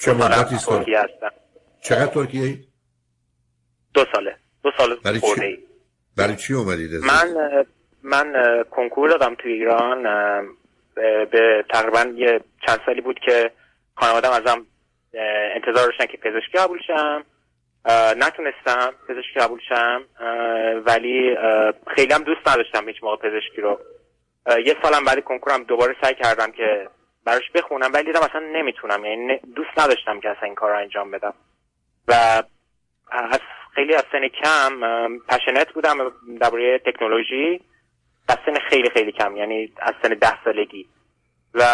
چه مدتی است؟ ترکیه هستم. چقدر ترکیه؟ 2 ساله. 2 سال خورده ای. برای چی اومدید؟ من کنکور دادم تو ایران، به تقریبا یه چند سالی بود که خانوادم ازم انتظار داشتن که پزشکی قبول شم، نتونستم پزشکی قبول شم، ولی خیلی هم دوست نداشتم هیچ موقع پزشکی رو. یه سالم بعد کنکورم دوباره سعی کردم که براش بخونم، ولی دیدم اصلا نمیتونم، یعنی دوست نداشتم که اصلا این کار رو انجام بدم و از خیلی از سن کم پشنت بودم درباره تکنولوژی، از سن خیلی خیلی کم، یعنی از سن 10 سالگی، و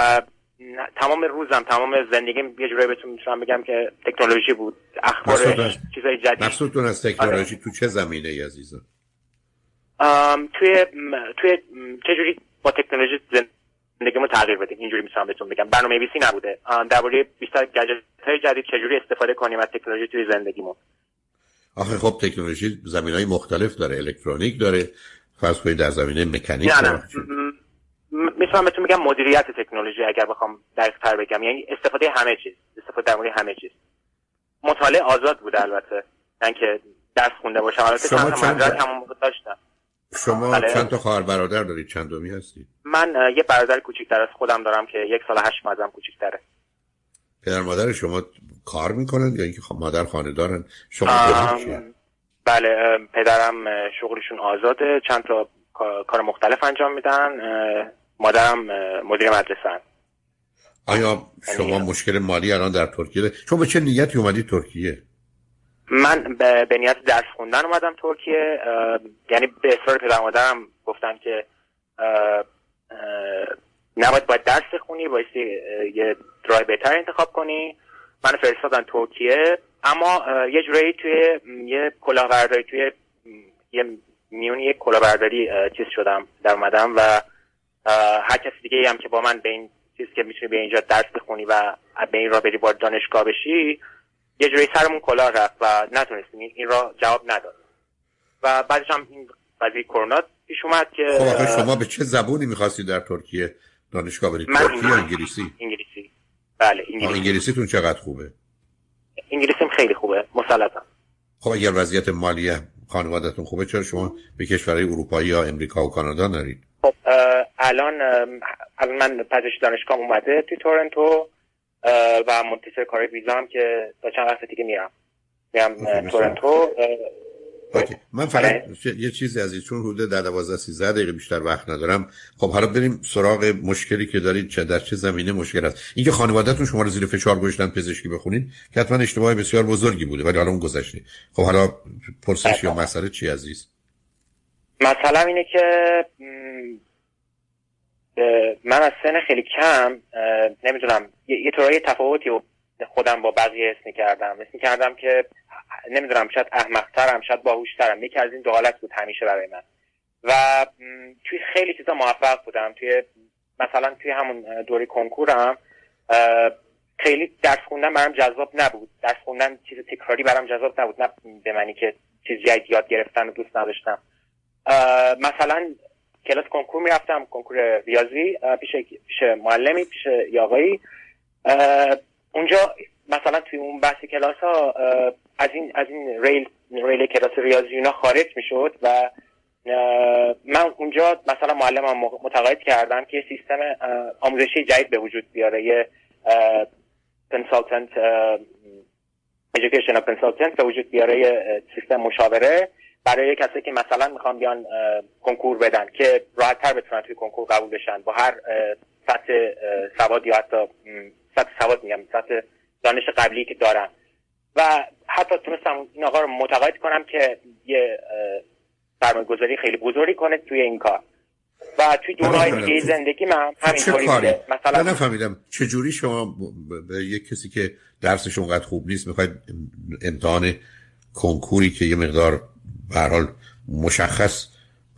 تمام روزم تمام زندگیم یه جوری بهتون میتونم بگم که تکنولوژی بود، اخبار، چیزای جدید. مقصودتون از تکنولوژی آره. تو چه زمینه ای عزیزم؟ توی چجوری با تکنولوژی زندگیمو تغییر بدیم، اینجوری میتونم بهتون بگم. برنامه نویسی نبوده، درباره بیشتر گجت های جدید چجوری استفاده کنیم از تکنولوژی توی زندگیمون. آخه خب تکنولوژی زمینه‌های مختلف داره، الکترونیک داره، فرض کنید در زمینه مکانیک. نه می‌خوام بهتون بگم مدیریت تکنولوژی اگر بخوام دقیق‌تر بگم، یعنی استفاده همه چیز، استفاده در مورد همه چیز. مطالعه آزاد بود البته، نه که درس خونده باشم، البته همون موقع داشتم. شما چند تا خواهر برادر دارید؟ چندمی هستید؟ من یه برادر کوچیک‌تر از خودم دارم که 1 سال 8 ماه ازم کوچیک‌تره. پدر مادر شما کار میکنند یا اینکه مادر خانه دارن؟ بله، پدرم شغلشون آزاده، چند تا کار مختلف انجام میدن، مادرم مدیر مدرسه. آیا شما مشکل مالی الان در ترکیه ده؟ شما به چه نیتی اومدی ترکیه؟ من به نیت درس خوندن اومدم ترکیه، یعنی به اصرار پدر مادرم گفتن که نباید درس خونی، باید یه راه بهتر انتخاب کنی. من فرستادن ترکیه، اما یه جورایی توی یه کلاهبرداری، توی یه میونی یه کلاهبرداری چیز شدم، در اومدم و هر کسی دیگه هم که با من به این چیز که میتونی به اینجا درس بخونی و به این راه بری وارد دانشگاه بشی، یه جورایی سرمون کلاه رفت و نتونستیم این راه جواب نداد و بعدش هم این قضیه کرونا پیش اومد که خب آخه شما به چه زبونی می‌خواستی در ترکیه دانشگاه برید؟ ترکی یا انگلیسی؟ انگلیسی. بله انگلیسی. انگلیسیتون چقدر خوبه؟ انگلیسیم خیلی خوبه، مسلطم. خب اگر وضعیت مالی خانواده‌تون خوبه چرا شما به کشورهای اروپایی یا امریکا و کانادا نرید؟ خب الان من پزشک دانشگاه اومده توی تورنتو و منتظر کار ویزام که تا چند وقت دیگه میرم تورنتو. اوکی. من فقط یه چیزی عزیز، چون حدود 12-13 دقیقه بیشتر وقت ندارم، خب حالا بریم سراغ مشکلی که دارید، چه در چه زمینه مشکل است. اینکه خانواده‌تون شما رو زیر فشار گذاشتن پزشکی بخونید که حتما اشتباه بسیار بزرگی بوده، ولی حالا اون گذشته. خب حالا پرسش یا مسئله چی عزیز؟ مثلا اینه که من از سن خیلی کم نمیدونم یه طوری تفاوتی خودم با بقیه حس می‌کردم که نمیدونم، شاید احمق‌ترم، شاید باهوش‌ترم، یکی از این دو حالت بود همیشه برای من و توی خیلی چیزا موفق بودم. توی مثلا توی همون دوره کنکورم خیلی درس خوندن برام جذاب نبود، درس خوندن چیز تکراری برام جذاب نبود، نه به معنی که چیز جدید یاد گرفتن رو دوست نداشتم. مثلا کلاس کنکور می‌رفتم، کنکور ریاضی، پیش معلمی، پیش آقایی اونجا، مثلا توی اون بحث کلاس ها از این ریل کلاس ریاضیونا خارج میشد و من اونجا مثلا معلمم متقاعد کردم که سیستم آموزشی جدید به وجود بیاره، یه ایژوکیشنال کنسالتنت به وجود بیاره، یه سیستم مشاوره برای کسی که مثلا میخوان بیان کنکور بدن که راحت تر بتونن توی کنکور قبول بشن با هر سطح سواد، یا حتی سطح سواد میگم، سطح دانش قبلی که دارم. و حتی تونستم این آقا رو متقاعد کنم که یه سرمایه‌گذاری خیلی بزرگی کنه توی این کار و توی دورهای دیگه زندگی من همینطوری بوده. مثلا من نفهمیدم چجوری شما به یک کسی که درسش اونقدر خوب نیست میخواید امتحان کنکوری که یه مقدار به هر حال مشخص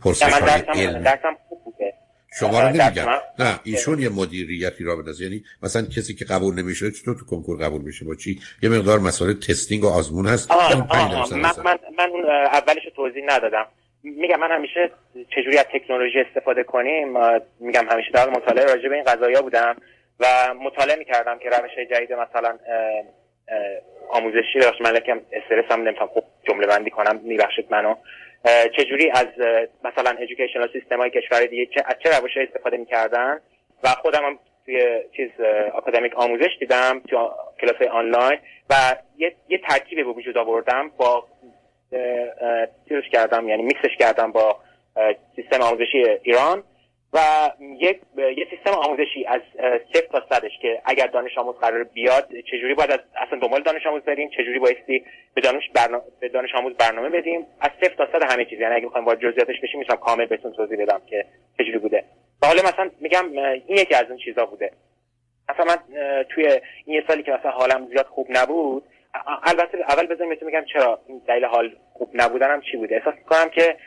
پرسش‌های علمی شما رو نمیگم، نه ایشون یه مدیریتی را بندازه، یعنی مثلا کسی که قبول نمیشه چطور تو کنکور قبول میشه؟ با چی؟ یه مقدار مسئله تستینگ و آزمون هست. من اون اولش رو توضیح ندادم. میگم من همیشه چجوری از تکنولوژی استفاده کنیم، میگم همیشه در مطالعه راجع به این قضايا بودم و مطالعه میکردم که روش‌های جدید مثلا آموزشی داشت، من لکم استرس هم نمیتونم خوب جمله بندی کنم، میبخشید منو. چجوری از مثلا educational سیستم های کشور دیگه از چه روش های استفاده میکردن؟ و خودم هم توی چیز اکادمیک آموزش دیدم توی کلاس های آنلاین و یه ترکیبی به وجود آوردم، با تیرش کردم، یعنی میکسش کردم با سیستم آموزشی ایران و یه سیستم آموزشی از 0 تا 100 که اگر دانش آموز قرار بیاد چجوری باید اصلا دنبال دانش آموز بریم، چجوری بایستی به دانش آموز برنامه بدیم، از 0 تا 100 همه چیز. یعنی اگه بخوایم وارد جزئیاتش بشیم میتونم کامل بهتون توضیح بدم که چجوری بوده. و حالا مثلا میگم این یکی از اون چیزا بوده. مثلا من توی این یه سالی که مثلا حالم زیاد خوب نبود، البته اول بذارم بهتون میگم چرا دلیل حال خوب نبودنم چی بوده. احساس می‌کنم که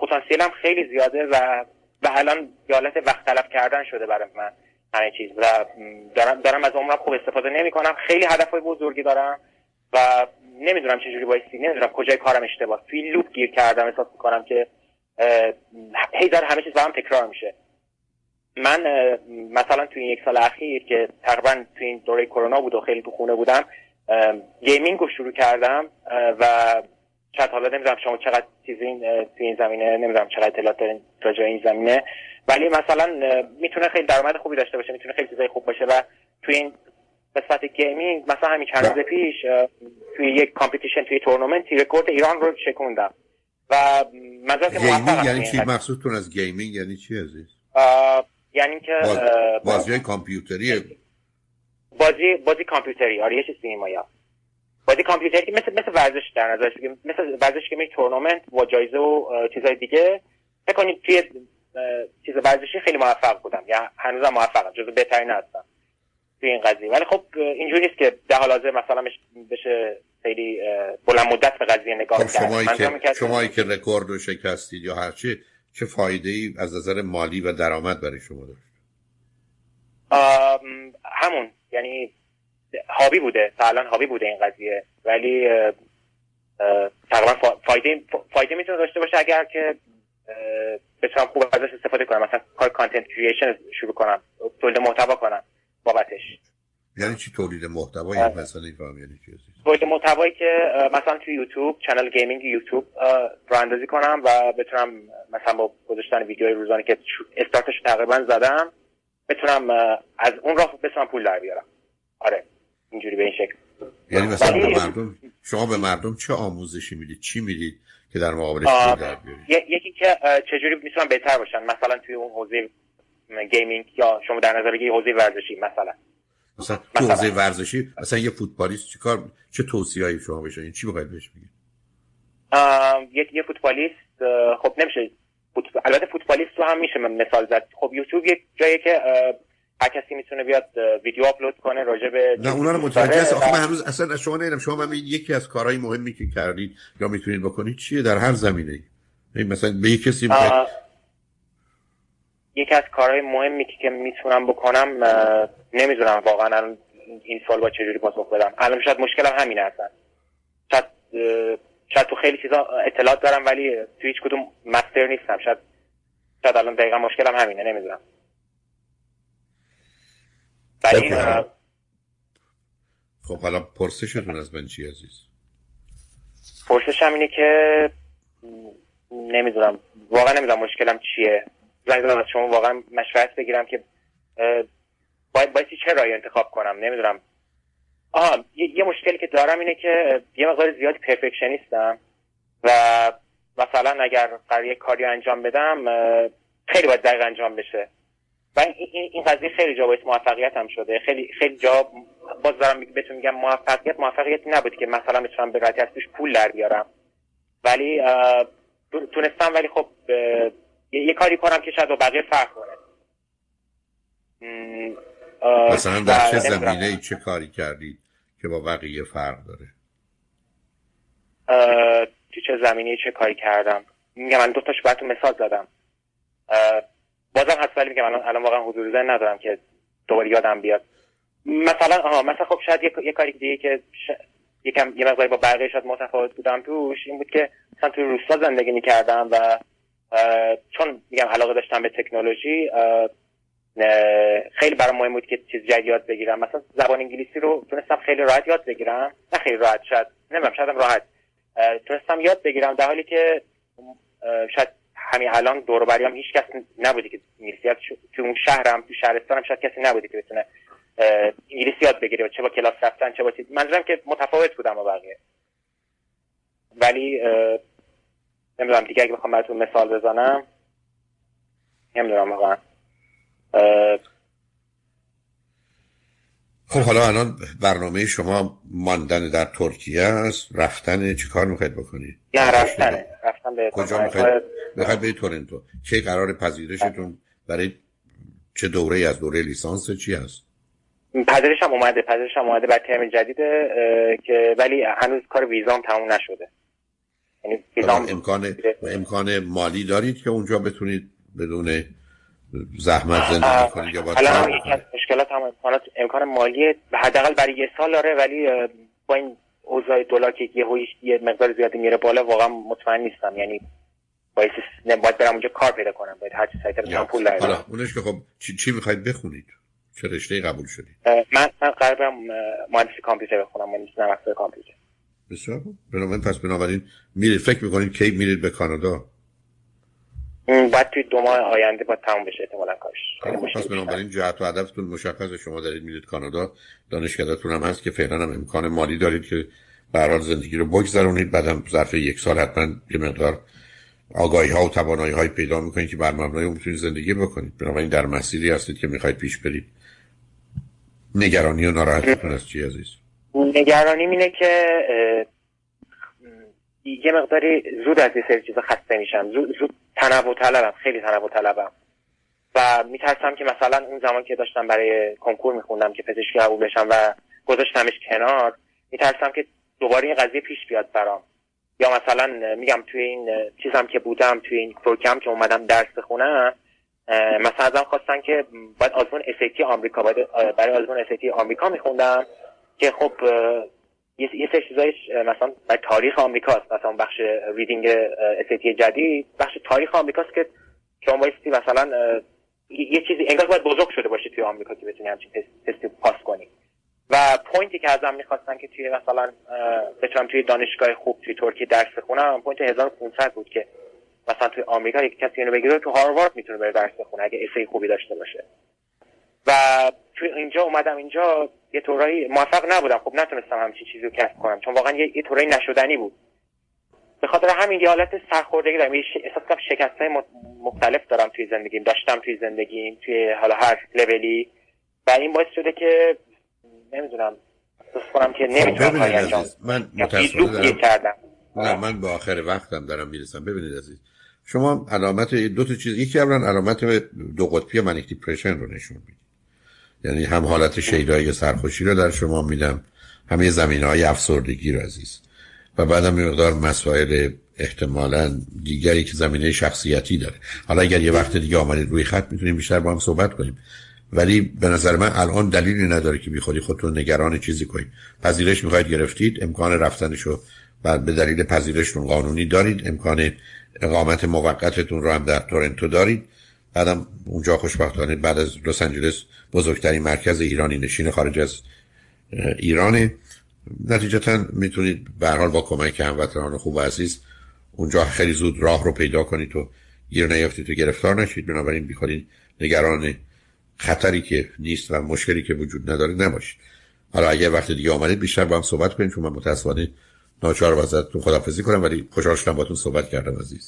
پتانسیلم خیلی زیاده و الان حالت وقت تلف کردن شده برای من همه چیز و دارم از عمرم خوب استفاده نمی‌کنم. خیلی هدف‌های بزرگی دارم و نمیدونم چجوری بایستی، نمیدونم کجای کارم اشتباه، توی لوپ گیر کردم. احساس می‌کنم که هی داره همه چیز برام تکرار میشه. من مثلا توی این یک سال اخیر که تقریبا توی این دوره کرونا بود و خیلی تو خونه بودم، گیمینگ رو شروع کردم و چت، حالا نمیدونم شما چقدر چیزین توی این زمینه، نمیدونم چقدر اطلاعات دارین راجع به این زمینه، ولی مثلا میتونه خیلی درآمد خوبی داشته باشه، میتونه خیلی چیزای خوب باشه. و توی این قسمت گیمینگ مثلا همین چند روز پیش توی یک کامپیتیشن، توی تورنمنتی رکورد ایران رو شکوندم و مزاج موفقم. یعنی چی مقصودتون از گیمینگ؟ یعنی چی عزیز؟ یعنی که بازی کامپیوتریه، بازی کامپیوتری. آره یه چیز سینمایا، بازی کامپیوتری مثل ورزش در نظرش بگیم، مثل ورزش که می تورنمنت و جایزه و چیزای دیگه. فکر کنید توی چیز ورزشی خیلی موفق بودم، یا هنوزم موفقم، جزو بهترین هستم توی این قضیه. ولی خب اینجوری نیست که در حال حاضر مثلا بشه خیلی بلند مدت به قضیه نگاه کرد. شمایی که رکورد رو شکستید یا هرچی، چه فایده‌ای از نظر مالی و درآمد برای شما داشت؟ همون، یعنی هابی بوده، تا الان هابی بوده این قضیه، ولی تقریبا فایده میتونه داشته باشه اگر که بتونم خوب ازش استفاده کنم. مثلا کار کانتنت کریشن شروع کنم، تولید محتوا کنم بابتش. یعنی چی تولید محتوا؟ یعنی مثلا اینفام یعنی چی؟ تولید محتوایی که مثلا توی یوتیوب، چنل گیمینگ یوتیوب براندازی کنم و بتونم مثلا با گذاشتن ویدیوهای روزانه که استارتش تقریبا زدم، بتونم از اون راه بتونم پول در بیارم. آره اینجوری به این شکل. یعنی مثلا شما به مردم چه آموزشی میدید؟ چی میدید که در مقابلش پول در بیارید؟ یکی که چجوری میتونن بهتر باشن، مثلا توی اون حوزه گیمینگ، یا شما در نظر بگیرید حوزه ورزشی، مثلا تو حوزه ورزشی مثلا یه فوتبالیست چه توصیه‌ای شما بهش می‌کنید؟ چی بخواید بهش بگید؟ یه فوتبالیست خب نمیشه، البته فوتبالیست رو هم میشه مثال زد. خب یوتیوب یه جاییه که هر کسی میتونه بیاد ویدیو آپلود کنه راجع به، نه اونا رو متوجه هست. آخه من هنوز اصلا شما نمیدونم، شما من یکی از کارهای مهمی که کردید یا میتونید بکنید چیه در هر زمینه‌ای؟ مثلا به یک کسی یکی از کارهای مهمی که میتونم بکنم، نمیدونم واقعا این سال با چجوری پاسخ بدم. الان شاید مشکلم همینه اصلا. شاید تو خیلی چیزا اطلاعات دارم ولی تو هیچ کدوم مستر نیستم. شاید الان دقیقا مشکلم همینه، نمیدونم. خب حالا پرسشتون از من چی عزیز؟ پرسشم اینه که نمیدونم، واقعا نمیدونم مشکلم چیه. زنگ زدم از شما واقعا مشورت بگیرم که بایستی چه راهی انتخاب کنم، نمیدونم. یه مشکلی که دارم اینه که یه مقدار زیادی پرفکشنیستم و مثلا اگر قرار یه کاری انجام بدم خیلی باید دقیق انجام بشه و این قضیه خیلی جا باید موفقیتم شده. خیلی جا باز دارم بهتون میگم موفقیت نبود که مثلا بتونم به راحتی از توش پول در بیارم، ولی تونستم. ولی خب یه کاری کنم که شاید با بقیه فرق کنه. مثلا در چه زمینه ای چه کاری کردید که با بقیه فرق داره؟ تو چه زمینه ای چه کاری کردم؟ میگم من 2 تاش براتون مثال زدم، بازم هست ولی میگم الان واقعا حضور ذهن ندارم که دوباره یادم بیاد. مثلا خب شاید یه کاری دیگه که یه مقداری با بقیه شاید متفاوت بودم توش این بود که مثلا توی روستا زندگی می‌کردم و چون میگم علاقه داشتم به تکنولوژی، خیلی برام مهم بود که چیز جدید یاد بگیرم. مثلا زبان انگلیسی رو تونستم خیلی راحت یاد بگیرم، نه خیلی راحت، شاید نمیدونم، شاید هم راحت تونستم یاد بگیرم، در حالی که شاید همین الان دور و بریام هیچ کس نبوده که انگلیسی یاد، تو اون شهرم تو شهرستانم شاید کسی نبوده که بتونه انگلیسی یاد بگیره، چه با کلاس رفتن چه با چیز. منظورم که متفاوت بودم با بقیه. ولی نمیدونم دیگه اگه بخوام براتون مثال بزنم، نمیدونم واقعا. خب حالا الان برنامه شما ماندن در ترکیه است، رفتن چی کار میخواید بکنید؟ نه رفتن به کجا میخواید برید؟ تورنتو. چه قرار پذیرشتون برای چه دوره از دوره لیسانس چی هست؟ پذیرشم اومده برای ترم جدیده که ولی هنوز کار ویزام تموم نشده. یعنی ویزام امکان مالی دارید که اونجا بتونید بدون زحمت زندگی کنید یا با حالا مشکلات هم امکان مالی حداقل برای یه سال داره، ولی با این اوضاع دلار که یه مقدار زیادی میره بالا واقعا مطمئن نیستم. یعنی باید برم اونجا کار پیدا کنم، باید هر چی سریعتر پول در بیارم. اونش که خب چی میخواید بخونید؟ چه رشته‌ای قبول شدید؟ من قرار برم مهندسی کامپیوتر بخونم، مهندسی نرم افزار کامپیوتر. بسیار خوب. بنابراین میرید فکر میکنید کی میرید به کانادا؟ بعد توی 2 ماه آینده باید تموم بشه احتمالاً کارش. پس بنابراین جهت و هدفتون مشخصه، شما دارید میرید کانادا، دانشگاهتون هم هست که فعلا هم امکان مالی دارید که به هر حال زندگی رو بگذرونید، بعدم ظرف 1 سال حتما یه مقدار آگاهی‌ها و توانایی‌های پیدا می‌کنید که بر مبنای اون می‌تونید زندگی بکنید. بنابراین در مسیری هستید که می‌خواید پیش برید. نگرانی و ناراحتیتون از چی عزیز؟ نگرانیم اینه که یه مقداری زود از یه سری چیزا خسته میشم، زود خیلی تنوع طلبم و میترسم که مثلا اون زمان که داشتم برای کنکور میخوندم که پزشکی قبول بشم و گذاشتمش کنار، میترسم که دوباره این قضیه پیش بیاد برام. یا مثلا میگم توی این چیزم که بودم، توی این پروگرام که اومدم درس بخونم، مثلا ازم خواستن که باید آزمون SAT آمریکا، باید برای آزمون SAT آمریکا میخوندم که خب یه سری چیزایش مثلا برای تاریخ آمریکاست، مثلا بخش ریدینگ SAT جدید بخش تاریخ آمریکاست که شما بایستی مثلا یه چیزی انگار باید بزرگ شده باشه توی آمریکا که بتونی همچین تستی پاس کنی. و پوینتی که ازم می‌خواستن که توی مثلا بتونم توی دانشگاه خوب توی ترکیه درس بخونم، پوینت 1500 بود که مثلا توی آمریکا یک کسی اینو بگیره تو هاروارد میتونه بره درس بخونه اگه اسای خوبی داشته باشه. و توی اینجا اومدم اینجا یه طورایی موفق نبودم، خب نتونستم همچین چیزی رو کسب کنم، چون واقعا یه طورایی نشدنی بود. به خاطر همین یه حالت سرخوردگی دارم، احساس کنم شکست‌های مختلف دارم توی زندگیم، داشتم توی زندگیم توی حالا هر لولی، و این باعث شده که نمیدونم احساس کنم که نمیتونم کاری انجام بدم. من متأسفانه کردم. نه من به آخر وقتم دارم میرسم. ببینید عزیز، شما علامت دو تا چیز، یکی اولا علامت دو قطبی منیک دیپرشن رو نشون میده، یعنی هم حالت شیدایی سرخوشی رو در شما میدم، هم زمینه‌های افسردگی رو عزیز، و بعدم یه مقدار مسائل احتمالاً دیگری که زمینه شخصیتی داره. حالا اگر یه وقت دیگه اومدید روی خط میتونیم بیشتر با هم صحبت کنیم، ولی به نظر من الان دلیلی نداره که بیخودی خودتون نگران چیزی کنید. پذیرش میخواید گرفتید، امکان رفتنشو به دلیل پذیرشتون قانونی دارید، امکان اقامت موقتتون رو هم در تورنتو دارید، بعدم اونجا خوشبختانه بعد از لس آنجلس بزرگترین مرکز ایرانی نشین خارج از ایرانه. نتیجتا میتونید به هر حال با کمک هموطنان خوب و عزیز اونجا خیلی زود راه رو پیدا کنید و گیر نیافتید و گرفتار نشید. بنابراین بیخودی نگران خطری که نیست و مشکلی که وجود نداره نباشید. حالا اگه وقت دیگه اومدید بیشتر با هم صحبت کنیم، چون من متأسفانه ناچار واسه تو خداحافظی کنم، ولی خوشحال شدم باهاتون صحبت کردم عزیز.